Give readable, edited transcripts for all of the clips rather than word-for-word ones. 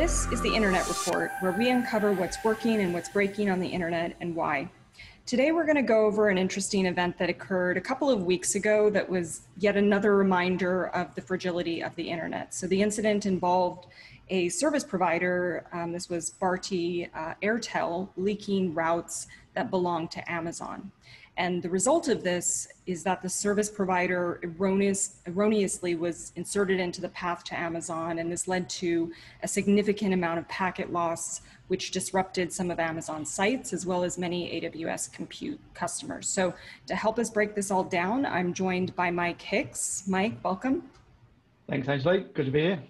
This is the Internet Report, where we uncover what's working and what's breaking on the internet and why. Today we're going to go over an interesting event that occurred a couple of weeks ago that was yet another reminder of the fragility of the internet. So the incident involved a service provider, this was Bharti Airtel, leaking routes that belong to Amazon. And the result of this is that the service provider erroneously was inserted into the path to Amazon, and this led to a significant amount of packet loss, which disrupted some of Amazon's sites as well as many AWS compute customers. So to help us break this all down, I'm joined by Mike Hicks. Mike, welcome. Thanks, Anjali. Good to be here.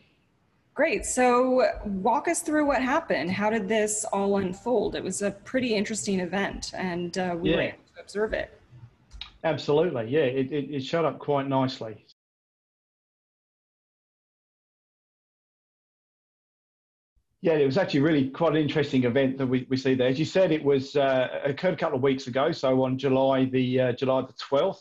Great. So walk us through what happened. How did this all unfold? It was a pretty interesting event, and we were able to observe it. Absolutely. Yeah, it showed up quite nicely. Yeah, it was actually really quite an interesting event that we see there. As you said, it was occurred a couple of weeks ago, so on July the 12th.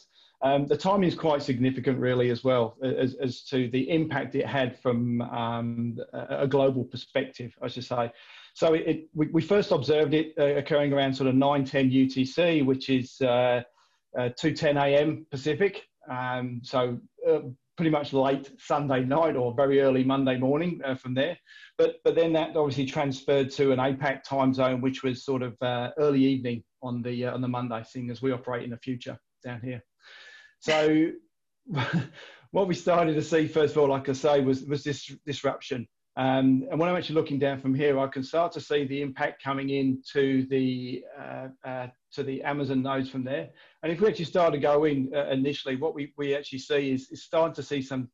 The timing is quite significant, really, as well as to the impact it had from a global perspective, I should say. So we first observed it occurring around sort of 9:10 UTC, which is 2:10 a.m. Pacific. So pretty much late Sunday night or very early Monday morning from there. But then that obviously transferred to an APAC time zone, which was sort of early evening on the Monday, seeing as we operate in the future down here. So what we started to see, first of all, like I say, was this disruption. And when I'm actually looking down from here, I can start to see the impact coming into the Amazon nodes from there. And if we actually start to go in initially, what we actually see is starting to see some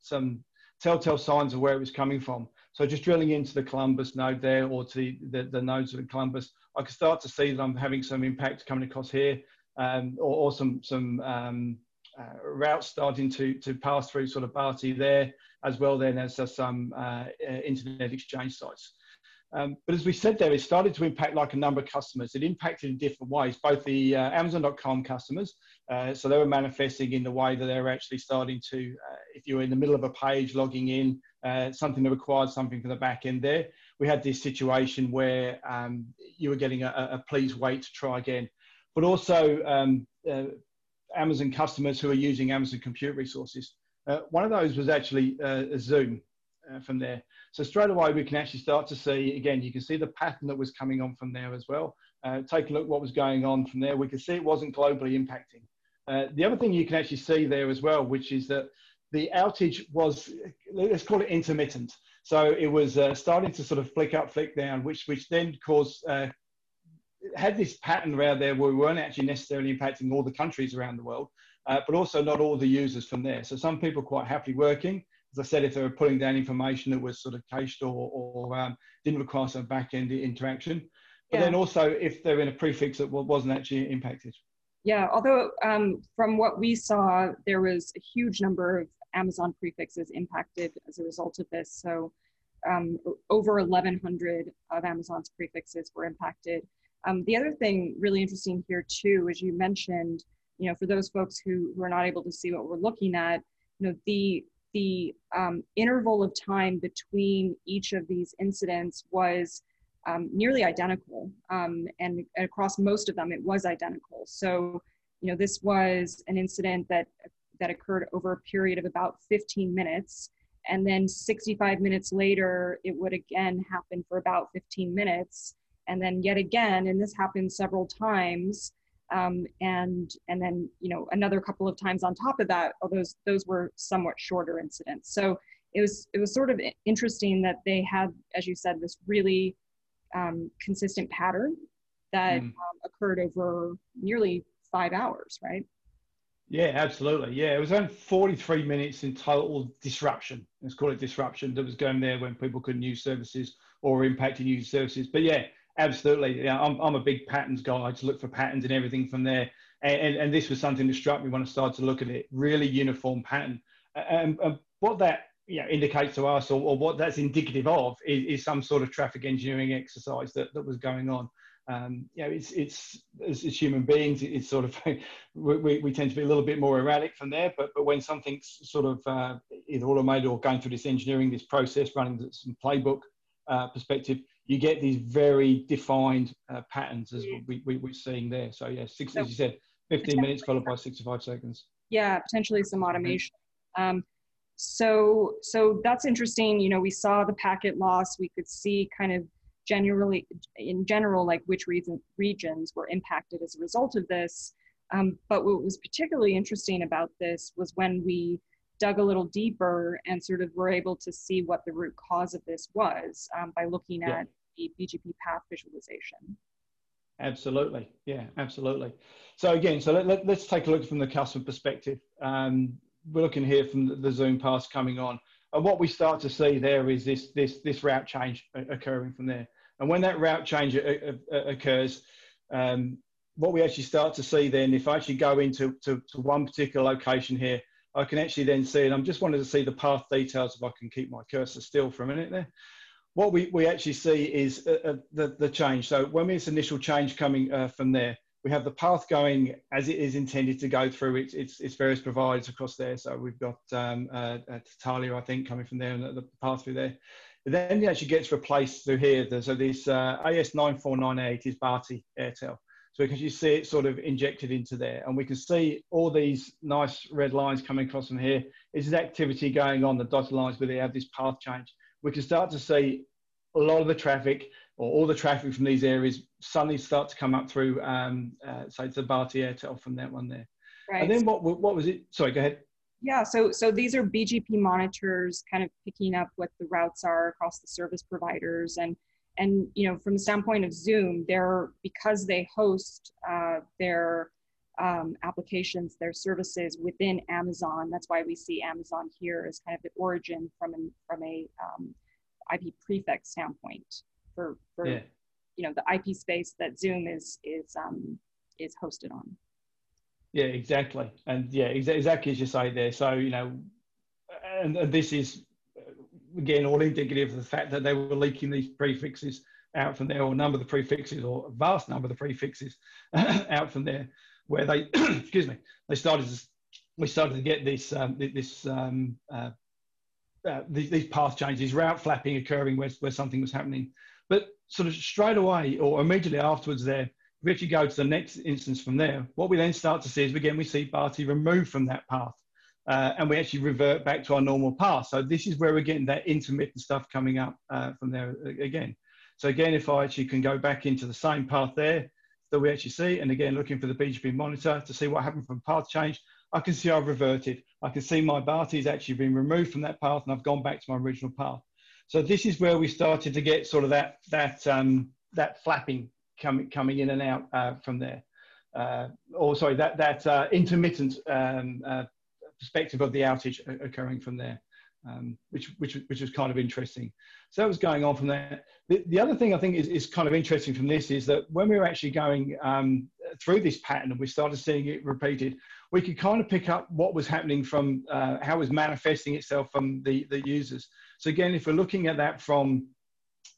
telltale signs of where it was coming from. So just drilling into the Columbus node there, or to the nodes in Columbus, I can start to see that I'm having some impact coming across here, or some routes starting to pass through sort of Bharti there as well, then as some internet exchange sites. But as we said there, it started to impact like a number of customers. It impacted in different ways, both the Amazon.com customers, so they were manifesting in the way that they were actually starting to, if you were in the middle of a page logging in, something that required something for the back end there. We had this situation where you were getting a please wait to try again, but also Amazon customers who are using Amazon compute resources. One of those was actually Zoom from there. So straight away, we can actually start to see, again, you can see the pattern that was coming on from there as well. Take a look at what was going on from there. We could see it wasn't globally impacting. The other thing you can actually see there as well, which is that the outage was, let's call it intermittent. So it was starting to sort of flick up, flick down, which then caused had this pattern around there where we weren't actually necessarily impacting all the countries around the world, but also not all the users from there. So some people quite happily working. As I said, if they were putting down information that was sort of cached or didn't require some back-end interaction. But then also if they're in a prefix that wasn't actually impacted. Yeah, although from what we saw, there was a huge number of Amazon prefixes impacted as a result of this. So over 1,100 of Amazon's prefixes were impacted. The other thing really interesting here too, as you mentioned, you know, for those folks who are not able to see what we're looking at, you know, the interval of time between each of these incidents was nearly identical, and across most of them it was identical. So, you know, this was an incident that occurred over a period of about 15 minutes, and then 65 minutes later it would again happen for about 15 minutes. And then yet again, and this happened several times, and then, you know, another couple of times on top of that, although those were somewhat shorter incidents. So it was sort of interesting that they had, as you said, this really consistent pattern that occurred over nearly 5 hours, right? Yeah, absolutely. Yeah, it was only 43 minutes in total disruption. Let's call it disruption that was going there when people couldn't use services or impacting user services. But yeah, absolutely. Yeah, I'm a big patterns guy. I just look for patterns and everything from there. And this was something that struck me when I started to look at it, really uniform pattern. And what that, you know, indicates to us, or what that's indicative of, is some sort of traffic engineering exercise that was going on. You know, it's as human beings, it's sort of, we tend to be a little bit more erratic from there, but when something's sort of either automated or going through this engineering, this process, running some playbook, perspective, you get these very defined patterns as we're seeing there. So yeah, as you said, 15 minutes followed by 65 seconds. Yeah, potentially some automation. So that's interesting. You know, we saw the packet loss. We could see kind of in general, like which regions were impacted as a result of this. But what was particularly interesting about this was when we dug a little deeper and sort of were able to see what the root cause of this was by looking at the BGP path visualization. Absolutely. Yeah, absolutely. So again, so let's take a look from the customer perspective. We're looking here from the Zoom pass coming on. And what we start to see there is this route change occurring from there. And when that route change occurs, what we actually start to see then, if I actually go into to one particular location here, I can actually then see, and I'm just wanting to see the path details if I can keep my cursor still for a minute there. What we actually see is the change. So when this initial change coming from there, we have the path going as it is intended to go through its various providers across there. So we've got Tatalia, I think, coming from there and the path through there. But then it actually gets replaced through here. So this AS9498 is Bharti Airtel. So we can actually see it sort of injected into there. And we can see all these nice red lines coming across from here. This is activity going on, the dotted lines where they have this path change. We can start to see a lot of the traffic, or all the traffic from these areas suddenly start to come up through, say, to Bharti Airtel from that one there. Right. And then what was it? Sorry, go ahead. Yeah, so these are BGP monitors kind of picking up what the routes are across the service providers. And you know, from the standpoint of Zoom, because they host their applications, their services within Amazon, that's why we see Amazon here as kind of the origin from a IP prefix standpoint. For you know, the IP space that Zoom is hosted on. Yeah, exactly, and yeah, exactly as you say there. So you know, and this is again all indicative of the fact that they were leaking these prefixes out from there, or a number of the prefixes, or a vast number of the prefixes out from there, where they excuse me, we started to get this these path changes, route flapping occurring where something was happening. But sort of straight away or immediately afterwards there, if you go to the next instance from there, what we then start to see is, again, we see Bharti removed from that path and we actually revert back to our normal path. So this is where we're getting that intermittent stuff coming up from there again. So again, if I actually can go back into the same path there that we actually see, and again, looking for the BGP monitor to see what happened from path change, I can see I've reverted. I can see my Bharti's actually been removed from that path and I've gone back to my original path. So this is where we started to get sort of that flapping coming in and out from there. Or sorry, that intermittent perspective of the outage occurring from there, which was kind of interesting. So that was going on from there. The other thing I think is kind of interesting from this is that when we were actually going through this pattern and we started seeing it repeated, we could kind of pick up what was happening from how it was manifesting itself from the users. So again, if we're looking at that from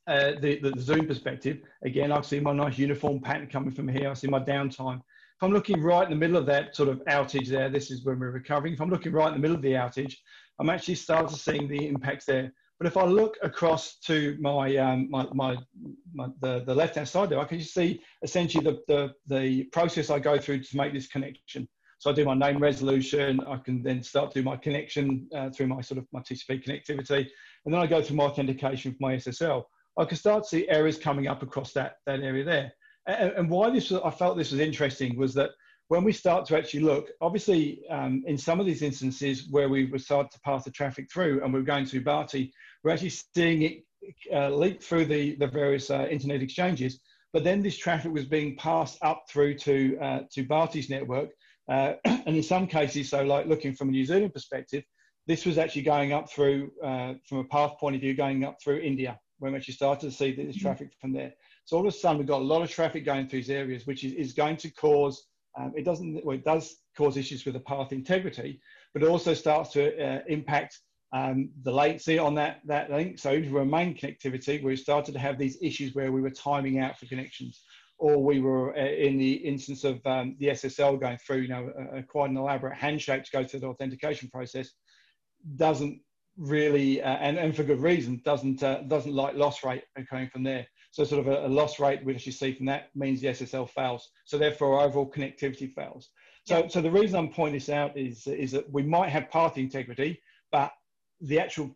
the Zoom perspective, again, I see my nice uniform pattern coming from here. I see my downtime. If I'm looking right in the middle of that sort of outage there, this is when we're recovering. If I'm looking right in the middle of the outage, I'm actually starting to see the impacts there. But if I look across to my, the left-hand side there, I can just see essentially the process I go through to make this connection. So I do my name resolution, I can then start to do my connection through my sort of my TCP connectivity, and then I go through my authentication with my SSL. I can start to see errors coming up across that area there. And why I felt this was interesting was that when we start to actually look, obviously in some of these instances where we would start to pass the traffic through and we're going through Bharti, we're actually seeing it leak through the various internet exchanges, but then this traffic was being passed up through to Bharti's network. And in some cases, so like looking from a New Zealand perspective, this was actually going up through, from a path point of view, going up through India, when we actually started to see this traffic from there. So all of a sudden, we've got a lot of traffic going through these areas, which is going to cause, it does cause issues with the path integrity, but it also starts to impact the latency on that link. So even for main connectivity, we started to have these issues where we were timing out for connections, or we were in the instance of the SSL going through, you know, quite an elaborate handshake to go through the authentication process, doesn't really, and for good reason, doesn't like loss rate coming from there. So sort of a loss rate, which you see from that, means the SSL fails. So therefore, overall connectivity fails. So, yeah. So the reason I'm pointing this out is that we might have path integrity, but the actual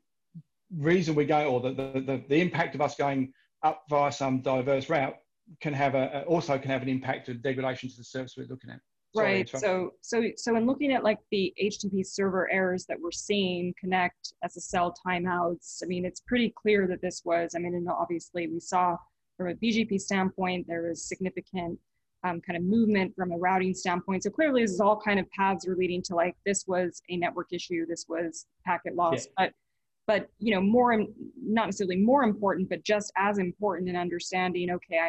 reason we're going, or the impact of us going up via some diverse route can have a, also can have an impact of degradation to the service we're looking at. Right. So in looking at like the HTTP server errors that we're seeing, connect, SSL timeouts, I mean, it's pretty clear that this was, I mean, and obviously we saw from a BGP standpoint, there was significant kind of movement from a routing standpoint. So clearly this is all kind of paths were leading to like, this was a network issue, this was packet loss, yeah. But you know, more, not necessarily more important, but just as important in understanding, okay, I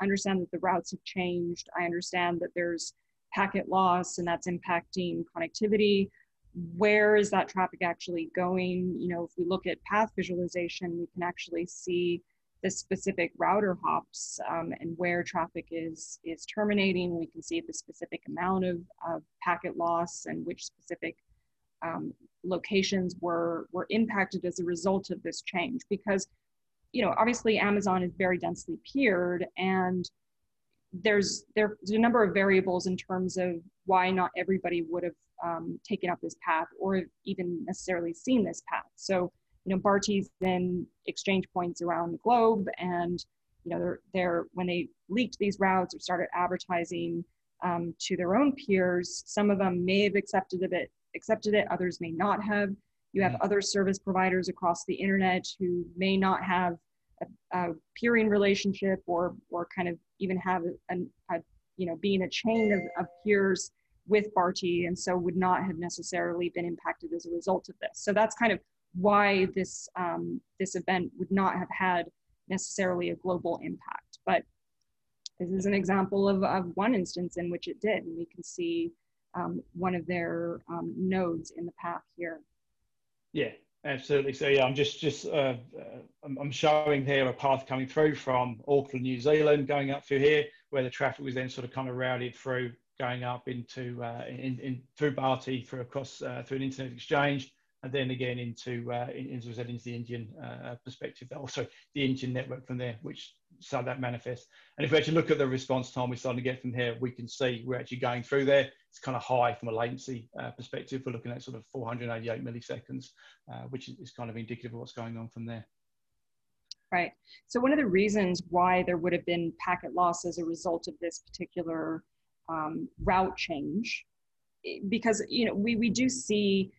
understand that the routes have changed. I understand that there's packet loss and that's impacting connectivity. Where is that traffic actually going? You know, if we look at path visualization, we can actually see the specific router hops and where traffic is terminating. We can see the specific amount of packet loss and which specific locations were impacted as a result of this change. Because, you know, obviously Amazon is very densely peered, and there's a number of variables in terms of why not everybody would have taken up this path or even necessarily seen this path. So, you know, Bharti's in exchange points around the globe, and, you know, when they leaked these routes or started advertising to their own peers, some of them may have accepted it, others may not have. You have other service providers across the internet who may not have a peering relationship or kind of even have a you know, being a chain of peers with Bharti, and so would not have necessarily been impacted as a result of this. So that's kind of why this this event would not have had necessarily a global impact. But this is an example of one instance in which it did, and we can see one of their nodes in the path here. Yeah. Absolutely. So yeah, I'm just showing here a path coming through from Auckland, New Zealand, going up through here, where the traffic was then sort of kind of routed through, going up into through Bharti, through across through an internet exchange, and then again into the Indian perspective, also the Indian network from there, which so that manifests. And if we actually look at the response time we're starting to get from here, we can see we're actually going through there. It's kind of high from a latency perspective. We're looking at sort of 488 milliseconds, which is kind of indicative of what's going on from there. Right. So one of the reasons why there would have been packet loss as a result of this particular route change, because, you know, we do see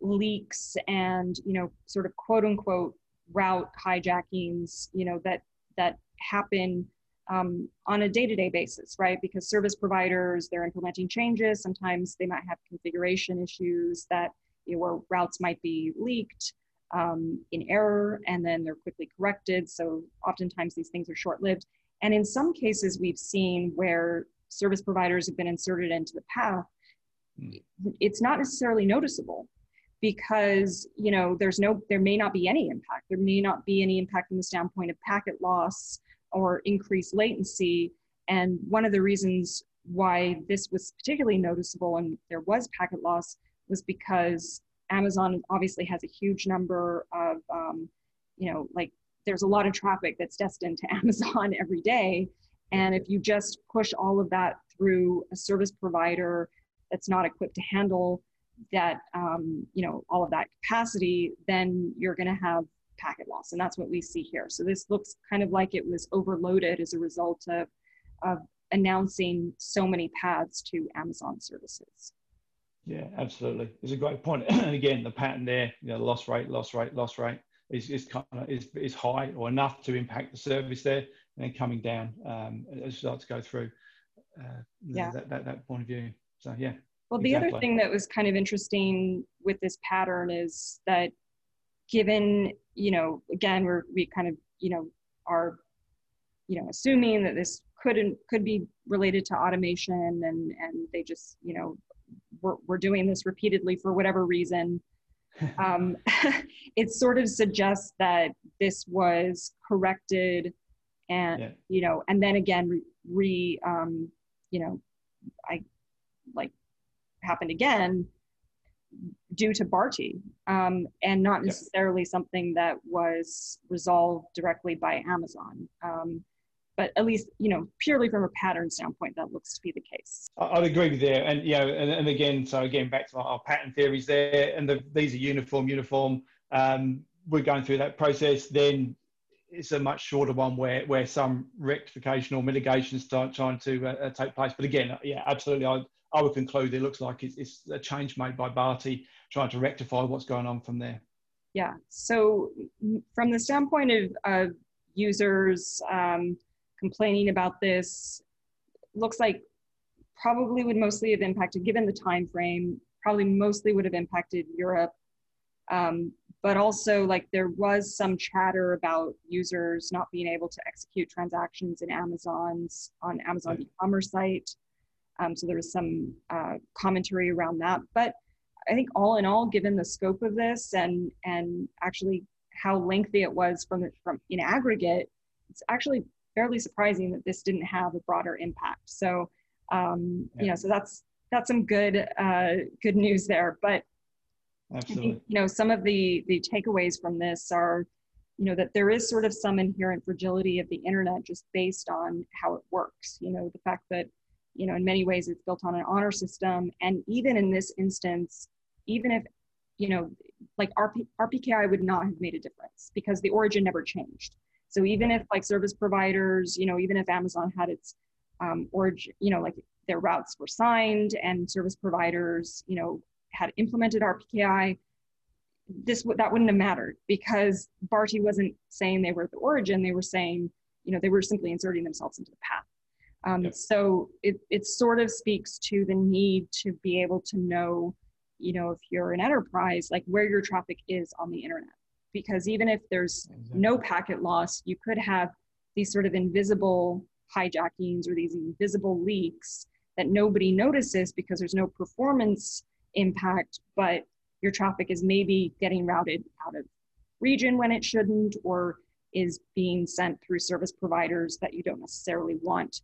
leaks and, you know, sort of quote unquote route hijackings, you know, that happen on a day-to-day basis, right? Because service providers, they're implementing changes. Sometimes they might have configuration issues that, you know, where routes might be leaked in error, and then they're quickly corrected. So oftentimes these things are short-lived. And in some cases we've seen where service providers have been inserted into the path, it's not necessarily noticeable, because, you know, there may not be any impact. There may not be any impact from the standpoint of packet loss or increased latency. And one of the reasons why this was particularly noticeable and there was packet loss was because Amazon obviously has a huge number of, you know, like there's a lot of traffic that's destined to Amazon every day. And if you just push all of that through a service provider that's not equipped to handle that, you know, all of that capacity, then you're going to have packet loss. And that's what we see here. So this looks kind of like it was overloaded as a result of announcing so many paths to Amazon services. Yeah, absolutely. It's a great point. And again, the pattern there, you know, loss rate is high or enough to impact the service there, and then coming down as you start to go through yeah. that point of view. So yeah. Well, the exactly. Other thing that was kind of interesting with this pattern is that, given, you know, again, we kind of, you know, are, you know, assuming that this could be related to automation, and they just, you know, we're doing this repeatedly for whatever reason. It sort of suggests that this was corrected, and yeah. You know, and then again happened again. due to Bharti, and not necessarily something that was resolved directly by Amazon. But at least, you know, purely from a pattern standpoint, that looks to be the case. I'd agree with you there. And, you know, and again, so again, back to our pattern theories there, and these are uniform. We're going through that process. Then it's a much shorter one where some rectification or mitigation start trying to take place. But again, yeah, absolutely. I would conclude it looks like it's a change made by Bharti trying to rectify what's going on from there. Yeah. So from the standpoint of users, complaining about this, looks like probably would mostly have impacted, given the time frame, probably mostly would have impacted Europe. But also, like, there was some chatter about users not being able to execute transactions in on Amazon's e-commerce site. So there was some commentary around that. But I think all in all, given the scope of this and actually how lengthy it was from in aggregate, it's actually fairly surprising that this didn't have a broader impact. So, you know, so that's some good good news there. But absolutely. I think, you know, some of the takeaways from this are, you know, that there is sort of some inherent fragility of the internet just based on how it works. You know, the fact that, you know, in many ways it's built on an honor system, and even in this instance, even if, you know, like RPKI would not have made a difference because the origin never changed. So even if, like, service providers, you know, even if Amazon had its origin, you know, like, their routes were signed and service providers, you know, had implemented RPKI, that wouldn't have mattered because Bharti wasn't saying they were at the origin. They were saying, you know, they were simply inserting themselves into the path. So it sort of speaks to the need to be able to know, you know, if you're an enterprise, like, where your traffic is on the internet. Because even if there's no packet loss, you could have these sort of invisible hijackings or these invisible leaks that nobody notices because there's no performance impact, but your traffic is maybe getting routed out of region when it shouldn't, or is being sent through service providers that you don't necessarily want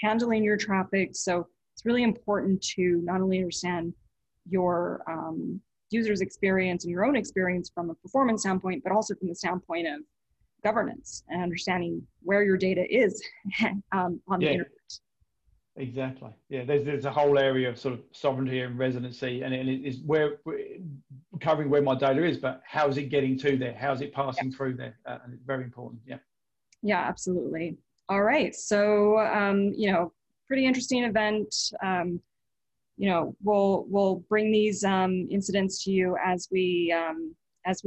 handling your traffic. So it's really important to not only understand your user's experience and your own experience from a performance standpoint, but also from the standpoint of governance and understanding where your data is on the internet. Exactly. Yeah, there's a whole area of sort of sovereignty and residency, and it is covering where my data is, but how is it getting to there? How is it passing through there? And it's very important. Yeah. Yeah, absolutely. All right. So, you know, pretty interesting event. You know, we'll bring these incidents to you as we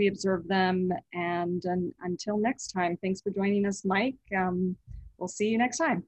observe them. And until next time, thanks for joining us, Mike. We'll see you next time.